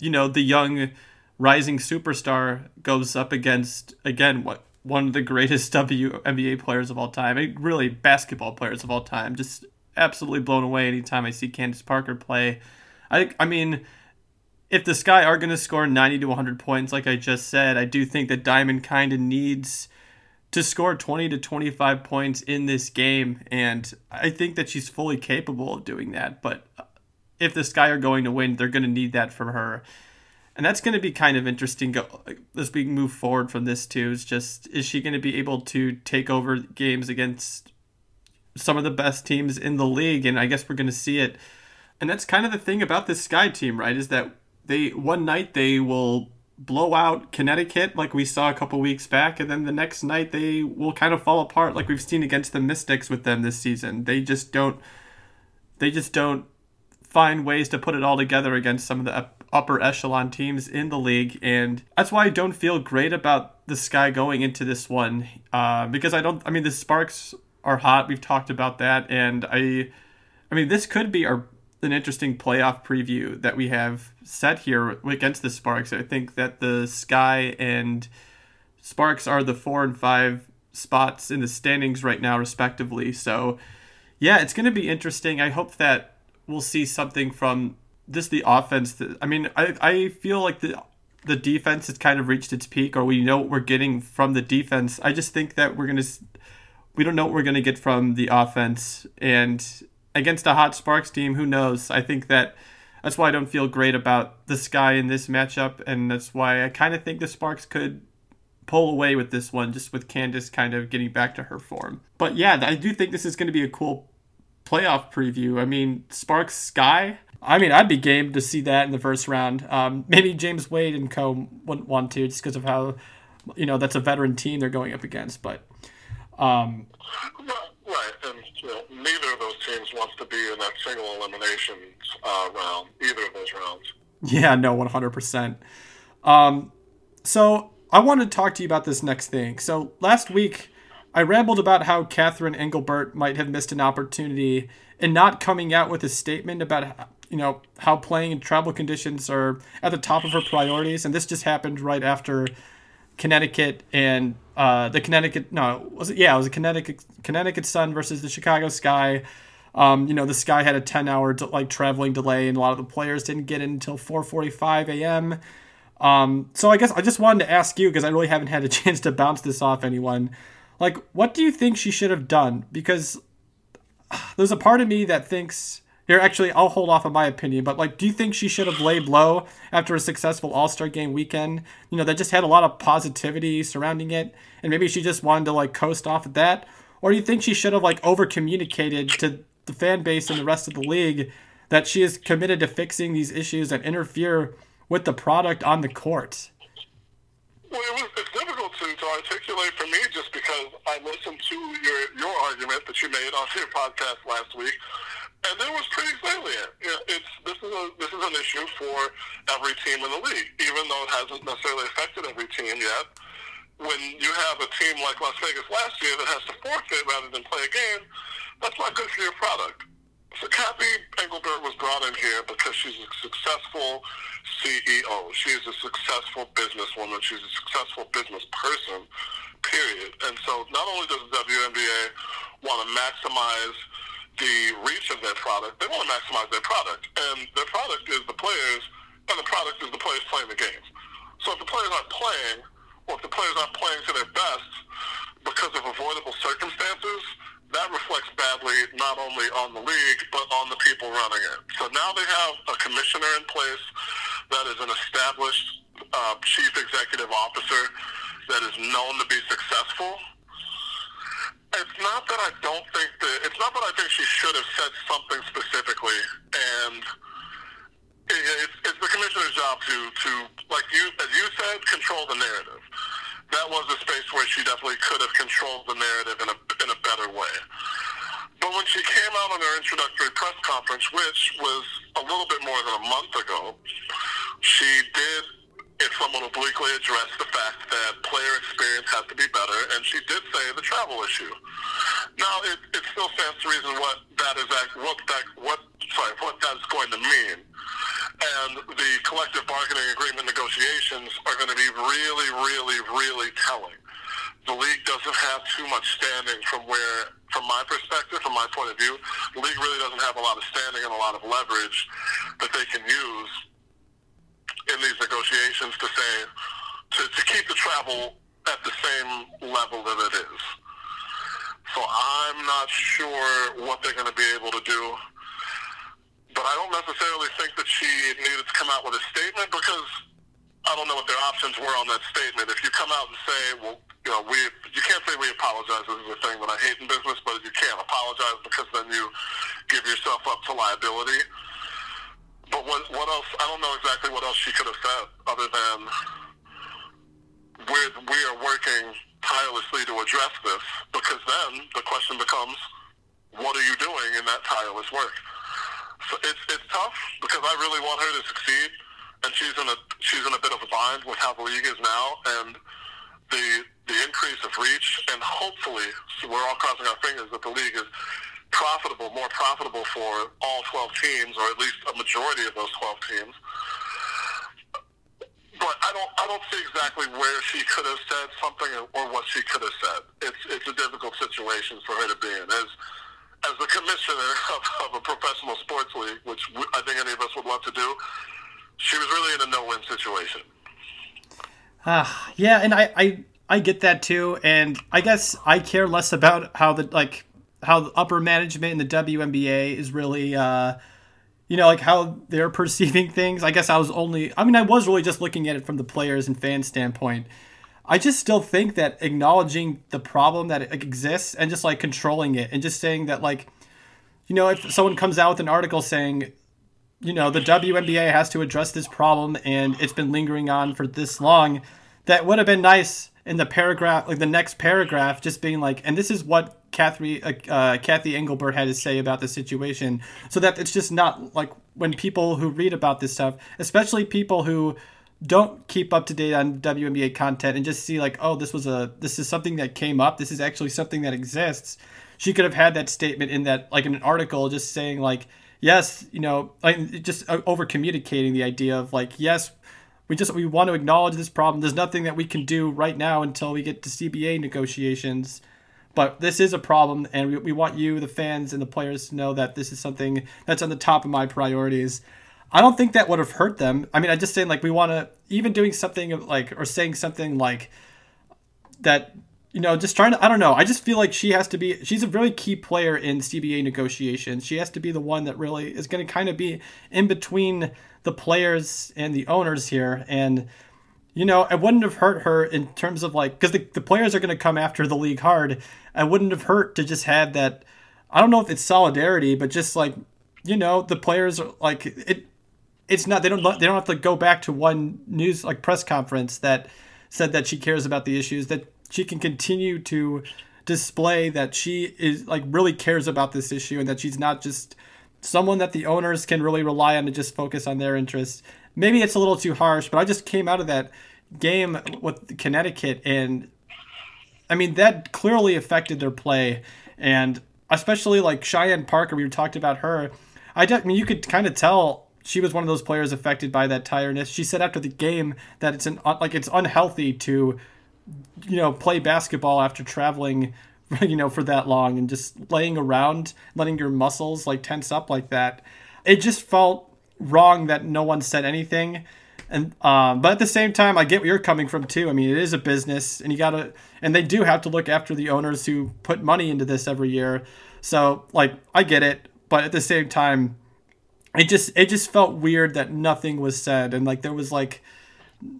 the young rising superstar goes up against, again, one of the greatest WNBA players of all time, really basketball players of all time, just absolutely blown away anytime I see Candace Parker play. I mean, if the Sky are going to score 90 to 100 points, like I just said, I do think that Diamond kind of needs to score 20 to 25 points in this game, and I think that she's fully capable of doing that. But if the Sky are going to win, they're going to need that from her, and that's going to be kind of interesting as we move forward from this too. It's just, is she going to be able to take over games against some of the best teams in the league? And I guess we're going to see it. And that's kind of the thing about this Sky team, right? Is that they, one night they will blow out Connecticut like we saw a couple weeks back, and then the next night they will kind of fall apart like we've seen against the Mystics with them this season. They just don't find ways to put it all together against some of the upper echelon teams in the league, and that's why I don't feel great about the Sky going into this one, because I mean the Sparks are hot, we've talked about that, and I mean this could be an interesting playoff preview that we have set here against the Sparks. I think that the Sky and Sparks are the 4 and 5 spots in the standings right now, respectively. So yeah, it's going to be interesting. I hope that we'll see something from just the offense. I feel like the defense has kind of reached its peak, or we know what we're getting from the defense. I just think that we don't know what we're going to get from the offense, and against a hot Sparks team, who knows? I think that's why I don't feel great about the Sky in this matchup, and that's why I kind of think the Sparks could pull away with this one, just with Candace kind of getting back to her form. But yeah, I do think this is going to be a cool playoff preview. I mean, Sparks Sky, I mean, I'd be game to see that in the first round. Maybe James Wade and co wouldn't want to, just because of how, you know, that's a veteran team they're going up against. But right, and you know, neither of those teams wants to be in that single elimination round, either of those rounds. Yeah, no, 100%. So I want to talk to you about this next thing. So last week, I rambled about how Cathy Engelbert might have missed an opportunity in not coming out with a statement about, you know, how playing in travel conditions are at the top of her priorities, and this just happened right after Connecticut and Connecticut Sun versus the Chicago Sky. You know, the Sky had a 10-hour traveling delay, and a lot of the players didn't get in until 4:45 a.m. So I guess I just wanted to ask you, because I really haven't had a chance to bounce this off anyone. Like, what do you think she should have done? Because there's a part of me that thinks, here, actually, I'll hold off on my opinion, but, like, do you think she should have laid low after a successful All-Star game weekend? You know, that just had a lot of positivity surrounding it, and maybe she just wanted to, like, coast off of that? Or do you think she should have, like, over-communicated to the fan base and the rest of the league that she is committed to fixing these issues that interfere with the product on the court? Well, it's difficult to articulate for me, just because I listened to your argument that you made on your podcast last week, and it was pretty salient. You know, this is an issue for every team in the league, even though it hasn't necessarily affected every team yet. When you have a team like Las Vegas last year that has to forfeit rather than play a game, that's not good for your product. So Cathy Engelbert was brought in here because she's a successful CEO. She's a successful businesswoman. She's a successful business person, period. And so not only does the WNBA want to maximize the reach of their product, they want to maximize their product. And their product is the players, and the product is the players playing the games. So if the players aren't playing, or if the players aren't playing to their best because of avoidable circumstances, that reflects badly not only on the league, but on the people running it. So now they have a commissioner in place that is an established chief executive officer that is known to be successful. It's not that I don't think that. It's not that I think she should have said something specifically, and it's the commissioner's job to as you said, control the narrative. That was a space where she definitely could have controlled the narrative in a better way. But when she came out on her introductory press conference, which was a little bit more than a month ago, she did somewhat obliquely addressed the fact that player experience has to be better, and she did say the travel issue. Now, it still stands to reason what that's going to mean. And the collective bargaining agreement negotiations are going to be really, really, really telling. The league doesn't have too much standing from my perspective, from my point of view, the league really doesn't have a lot of standing and a lot of leverage that they can use in these negotiations to say to keep the travel at the same level that it is. So I'm not sure what they're going to be able to do, but I don't necessarily think that she needed to come out with a statement, because I don't know what their options were on that statement. If you come out and say, well, you know, you can't say we apologize. This is a thing that I hate in business, but you can't apologize, because then you give yourself up to liability. But what else? I don't know exactly what else she could have said other than we are working tirelessly to address this, because then the question becomes, what are you doing in that tireless work? So it's tough, because I really want her to succeed, and she's in a bit of a bind with how the league is now, and the increase of reach, and hopefully, so we're all crossing our fingers that the league is profitable, more profitable for all 12 teams, or at least a majority of those 12 teams. But I don't see exactly where she could have said something or what she could have said. It's a difficult situation for her to be in. As the commissioner of a professional sports league, which I think any of us would love to do, she was really in a no-win situation. Yeah, and I get that too, and I guess I care less about how the upper management in the WNBA is really, how they're perceiving things. I guess I was really just looking at it from the players and fans standpoint. I just still think that acknowledging the problem that exists and just controlling it, and just saying that if someone comes out with an article saying, the WNBA has to address this problem and it's been lingering on for this long, that would have been nice in the paragraph, the next paragraph, just being and this is what Cathy Engelbert had to say about the situation, so that it's just not when people who read about this stuff, especially people who don't keep up to date on WNBA content and just see this is something that came up. This is actually something that exists. She could have had that statement in that, in an article, just saying yes, just over communicating the idea of yes, we want to acknowledge this problem. There's nothing that we can do right now until we get to CBA negotiations. But this is a problem, and we want you, the fans and the players, to know that this is something that's on the top of my priorities. I don't think that would have hurt them. I mean, I'm just saying, we want to, even doing something or saying something that, just trying to, I don't know. I just feel like she's a really key player in CBA negotiations. She has to be the one that really is going to kind of be in between the players and the owners here. And I wouldn't have hurt her in terms of because the players are going to come after the league hard. I wouldn't have hurt to just have that. I don't know if it's solidarity, but just the players are it. It's not, they don't have to go back to one news press conference that said that she cares about the issues, that she can continue to display that she is really cares about this issue, and that she's not just someone that the owners can really rely on to just focus on their interests. Maybe it's a little too harsh, but I just came out of that game with Connecticut, and I mean, that clearly affected their play. And especially Cheyenne Parker, we talked about her. You could kind of tell she was one of those players affected by that tiredness. She said after the game that it's it's unhealthy to, play basketball after traveling, for that long, and just laying around, letting your muscles tense up like that. It just felt wrong that no one said anything, and but at the same time, I get where you're coming from too. I mean, it is a business, and and they do have to look after the owners who put money into this every year. So I get it, but at the same time, it just felt weird that nothing was said, and there was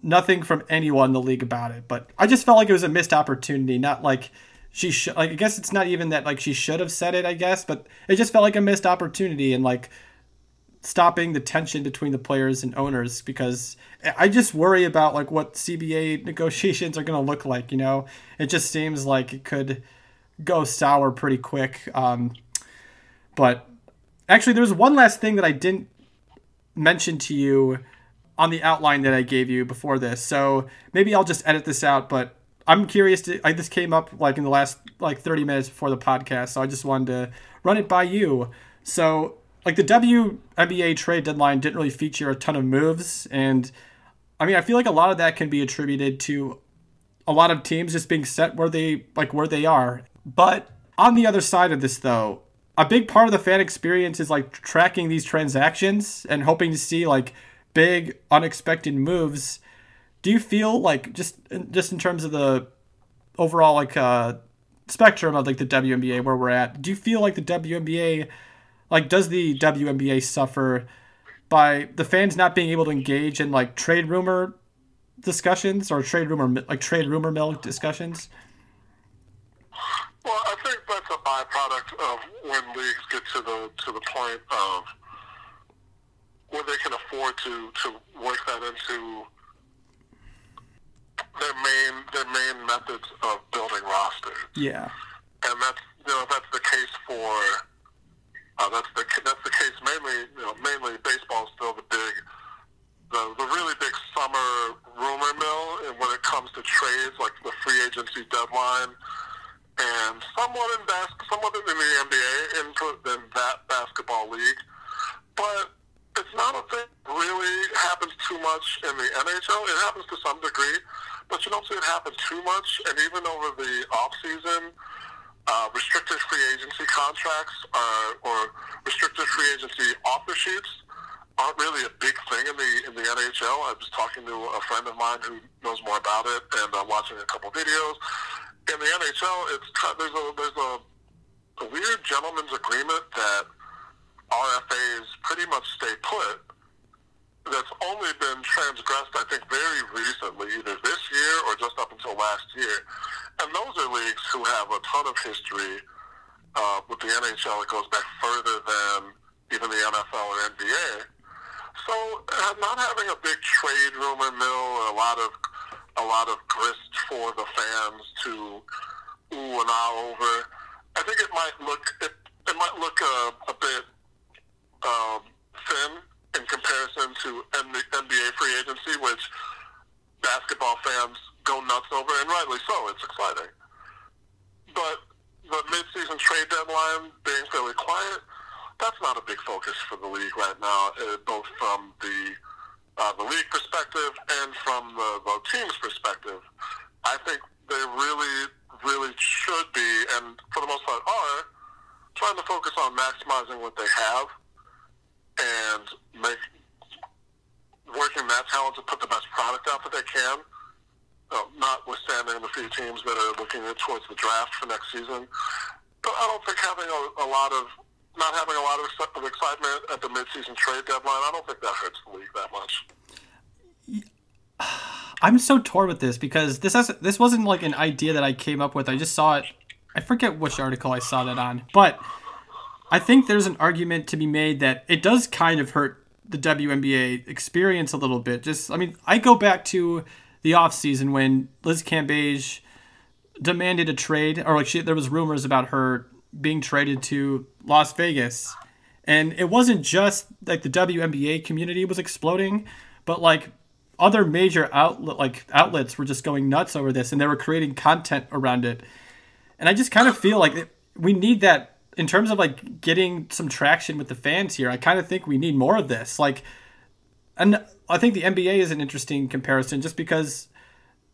nothing from anyone in the league about it. But I just felt it was a missed opportunity, not she should. I guess it's not even that she should have said it, I guess, but it just felt like a missed opportunity, and stopping the tension between the players and owners, because I just worry about what CBA negotiations are going to look like. It just seems like it could go sour pretty quick. But actually, there's one last thing that I didn't mention to you on the outline that I gave you before this, so maybe I'll just edit this out. But I'm curious this came up in the last 30 minutes before the podcast, so I just wanted to run it by you. So the WNBA trade deadline didn't really feature a ton of moves, and I mean, I feel a lot of that can be attributed to a lot of teams just being set where they are. But on the other side of this, though, a big part of the fan experience is tracking these transactions and hoping to see big unexpected moves. Do you feel just in terms of the overall spectrum of the WNBA where we're at, do you feel the WNBA does the WNBA suffer by the fans not being able to engage in trade rumor discussions, or trade rumor mill discussions? Well, I think that's a byproduct of when leagues get to the point of where they can afford to work that into their main methods of building rosters. Yeah, and that's the case for that's the case mainly baseball is still the really big summer rumor mill, and when it comes to trades like the free agency deadline. And somewhat in the NBA input in that basketball league, but it's not a thing that really happens too much in the NHL. It happens to some degree, but you don't see it happen too much. And even over the off season, restricted free agency contracts or restricted free agency offer sheets aren't really a big thing in the NHL. I was talking to a friend of mine who knows more about it, and watching a couple videos. In the NHL, there's a weird gentleman's agreement that RFAs pretty much stay put. That's only been transgressed, I think, very recently, either this year or just up until last year. And those are leagues who have a ton of history with the NHL. It goes back further than even the NFL or NBA. So not having a big trade rumor mill or a lot of grist for the fans to ooh and ah over. I think it might look a bit thin in comparison to NBA free agency, which basketball fans go nuts over, and rightly so. It's exciting, but the mid-season trade deadline being fairly quiet, that's not a big focus for the league right now, both from the league perspective and from the team's perspective. I think they really, really should be, and for the most part are, trying to focus on maximizing what they have and working that talent to put the best product out that they can, notwithstanding the few teams that are looking towards the draft for next season. But I don't think not having a lot of excitement at the midseason trade deadline, I don't think that hurts the league that much. I'm so torn with this because this wasn't like an idea that I came up with. I just saw it. I forget which article I saw that on, but I think there's an argument to be made that it does kind of hurt the WNBA experience a little bit. I go back to the offseason when Liz Cambage demanded a trade, or there was rumors about her being traded to Las Vegas, and it wasn't just like the WNBA community was exploding, but like other major outlets were just going nuts over this, and they were creating content around it. And I just kind of feel like we need that in terms of like getting some traction with the fans here. I kind of think we need more of this. Like, and I think the NBA is an interesting comparison just because,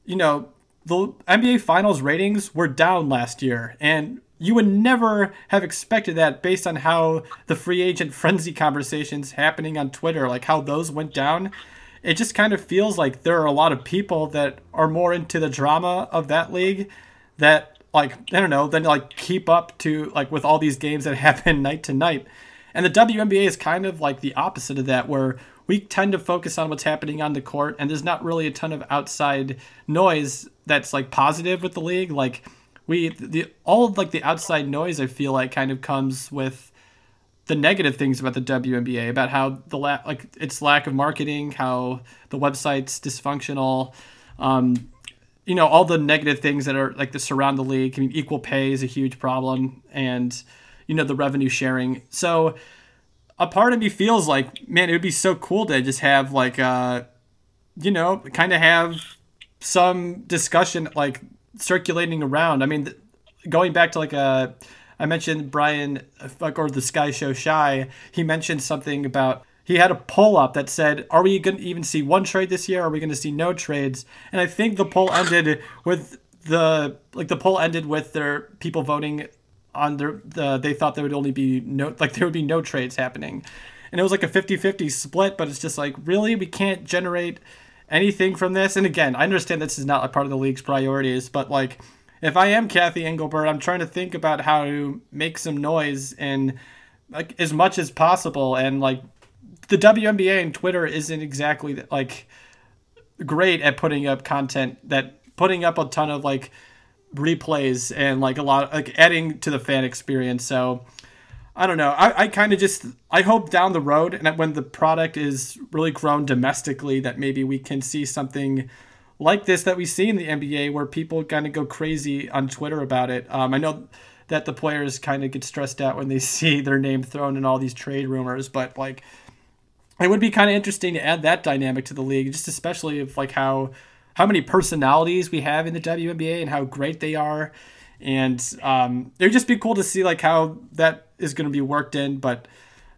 the NBA Finals ratings were down last year, and you would never have expected that based on how the free agent frenzy conversations happening on Twitter, like how those went down. It just kind of feels like there are a lot of people that are more into the drama of that league that, like, I don't know, then like keep up to like with all these games that happen night to night. And the WNBA is kind of like the opposite of that, where we tend to focus on what's happening on the court, and there's not really a ton of outside noise that's like positive with the league. Like, the outside noise, I feel like, kind of comes with the negative things about the WNBA, about how its lack of marketing, how the website's dysfunctional, all the negative things that are like that surround the league. I mean, equal pay is a huge problem, and the revenue sharing. So a part of me feels like, man, it would be so cool to just have like kind of have some discussion like circulating around. I mean, going back to like I mentioned Brian or the Sky Show Shy, he mentioned something about he had a poll up that said, are we going to even see one trade this year? Are we going to see no trades? And I think the poll ended with their people voting on they thought there would only be no trades happening. And it was like a 50-50 split, but it's just like, really, we can't generate anything from this? And again, I understand this is not a part of the league's priorities, but like, if I am Cathy Engelbert, I'm trying to think about how to make some noise and like as much as possible. And like the WNBA and Twitter isn't exactly like great at putting up content putting up a ton of like replays and like a lot like adding to the fan experience. So I don't know. I kind of just, I hope down the road and when the product is really grown domestically that maybe we can see something like this that we see in the NBA where people kind of go crazy on Twitter about it. I know that the players kind of get stressed out when they see their name thrown in all these trade rumors, but like it would be kind of interesting to add that dynamic to the league, just especially of like how many personalities we have in the WNBA and how great they are. And it would just be cool to see like how that is going to be worked in. But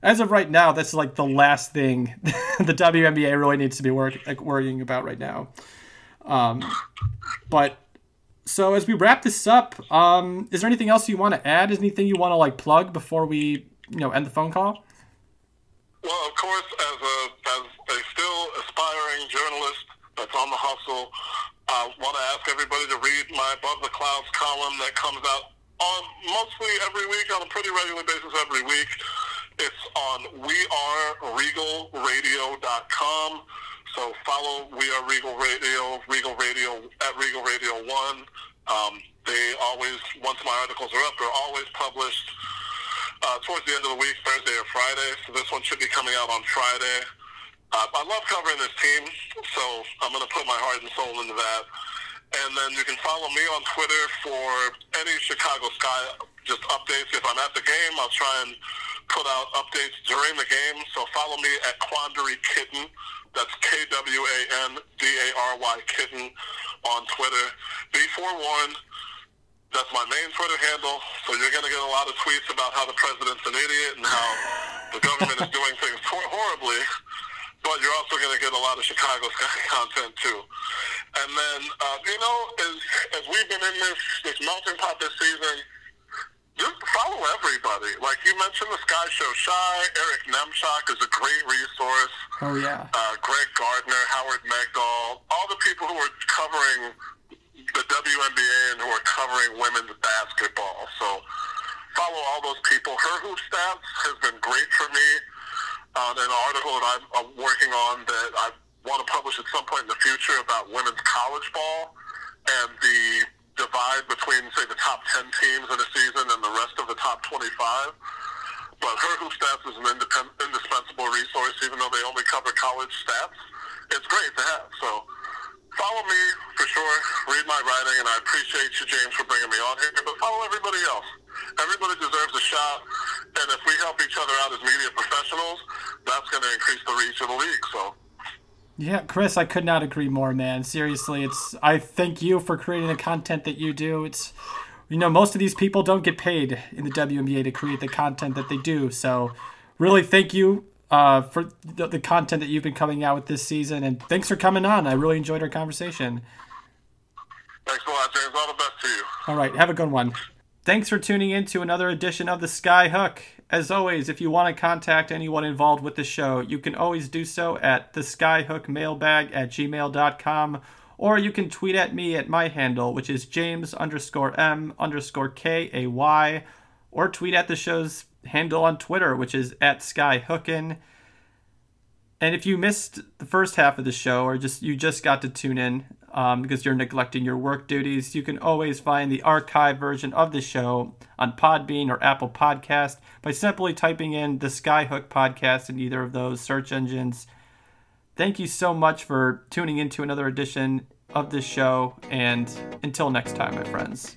as of right now, that's like the last thing the WNBA really needs to be worrying about right now. But so as we wrap this up, is there anything else you want to add? Is anything you want to like plug before we, you know, end the phone call? Well, of course, as a still aspiring journalist that's on the hustle, I want to ask everybody to read my Above the Clouds column that comes out on mostly every week, on a pretty regular basis every week. It's on weareregalradio.com. So follow We Are Regal Radio at Regal Radio 1. They always, once my articles are up, they're always published towards the end of the week, Thursday or Friday. So this one should be coming out on Friday. I love covering this team, so I'm going to put my heart and soul into that. And then you can follow me on Twitter for any Chicago Sky just updates. If I'm at the game, I'll try and put out updates during the game. So follow me at Quandary Kitten. That's Kwandary Kitten on Twitter. Be forewarned, that's my main Twitter handle. So you're going to get a lot of tweets about how the president's an idiot and how the government is doing things horribly. But you're also going to get a lot of Chicago Sky content, too. And then, you know, as we've been in this melting pot this season, just follow everybody. Like you mentioned, the Sky Show Shy. Eric Nemchok is a great resource. Oh, yeah. Greg Gardner, Howard Megdahl, all the people who are covering the WNBA and who are covering women's basketball. So follow all those people. Her Hoop Stats has been great for me. An article that I'm working on that I want to publish at some point in the future about women's college ball and the divide between, say, the top 10 teams in a season and the rest of the top 25. But Her Hoop Stats is an indispensable resource, even though they only cover college stats. It's great to have. So follow me for sure. Read my writing, and I appreciate you, James, for bringing me on here. But follow everybody else. Everybody deserves a shot, and if we help each other out as media professionals, that's going to increase the reach of the league. So, yeah, Chris, I could not agree more, man. Seriously, I thank you for creating the content that you do. It's, you know, most of these people don't get paid in the WNBA to create the content that they do. So, really, thank you for the content that you've been coming out with this season, and thanks for coming on. I really enjoyed our conversation. Thanks a lot, James. All the best to you. All right, have a good one. Thanks for tuning in to another edition of the Sky Hook. As always, if you want to contact anyone involved with the show, you can always do so at theskyhookmailbag@gmail.com, or you can tweet at me at my handle, which is James_M_KAY, or tweet at the show's handle on Twitter, which is @SkyHookin. And if you missed the first half of the show, or you just got to tune in, because you're neglecting your work duties, you can always find the archive version of the show on Podbean or Apple Podcast by simply typing in the Skyhook Podcast in either of those search engines. Thank you so much for tuning into another edition of this show, and until next time, my friends.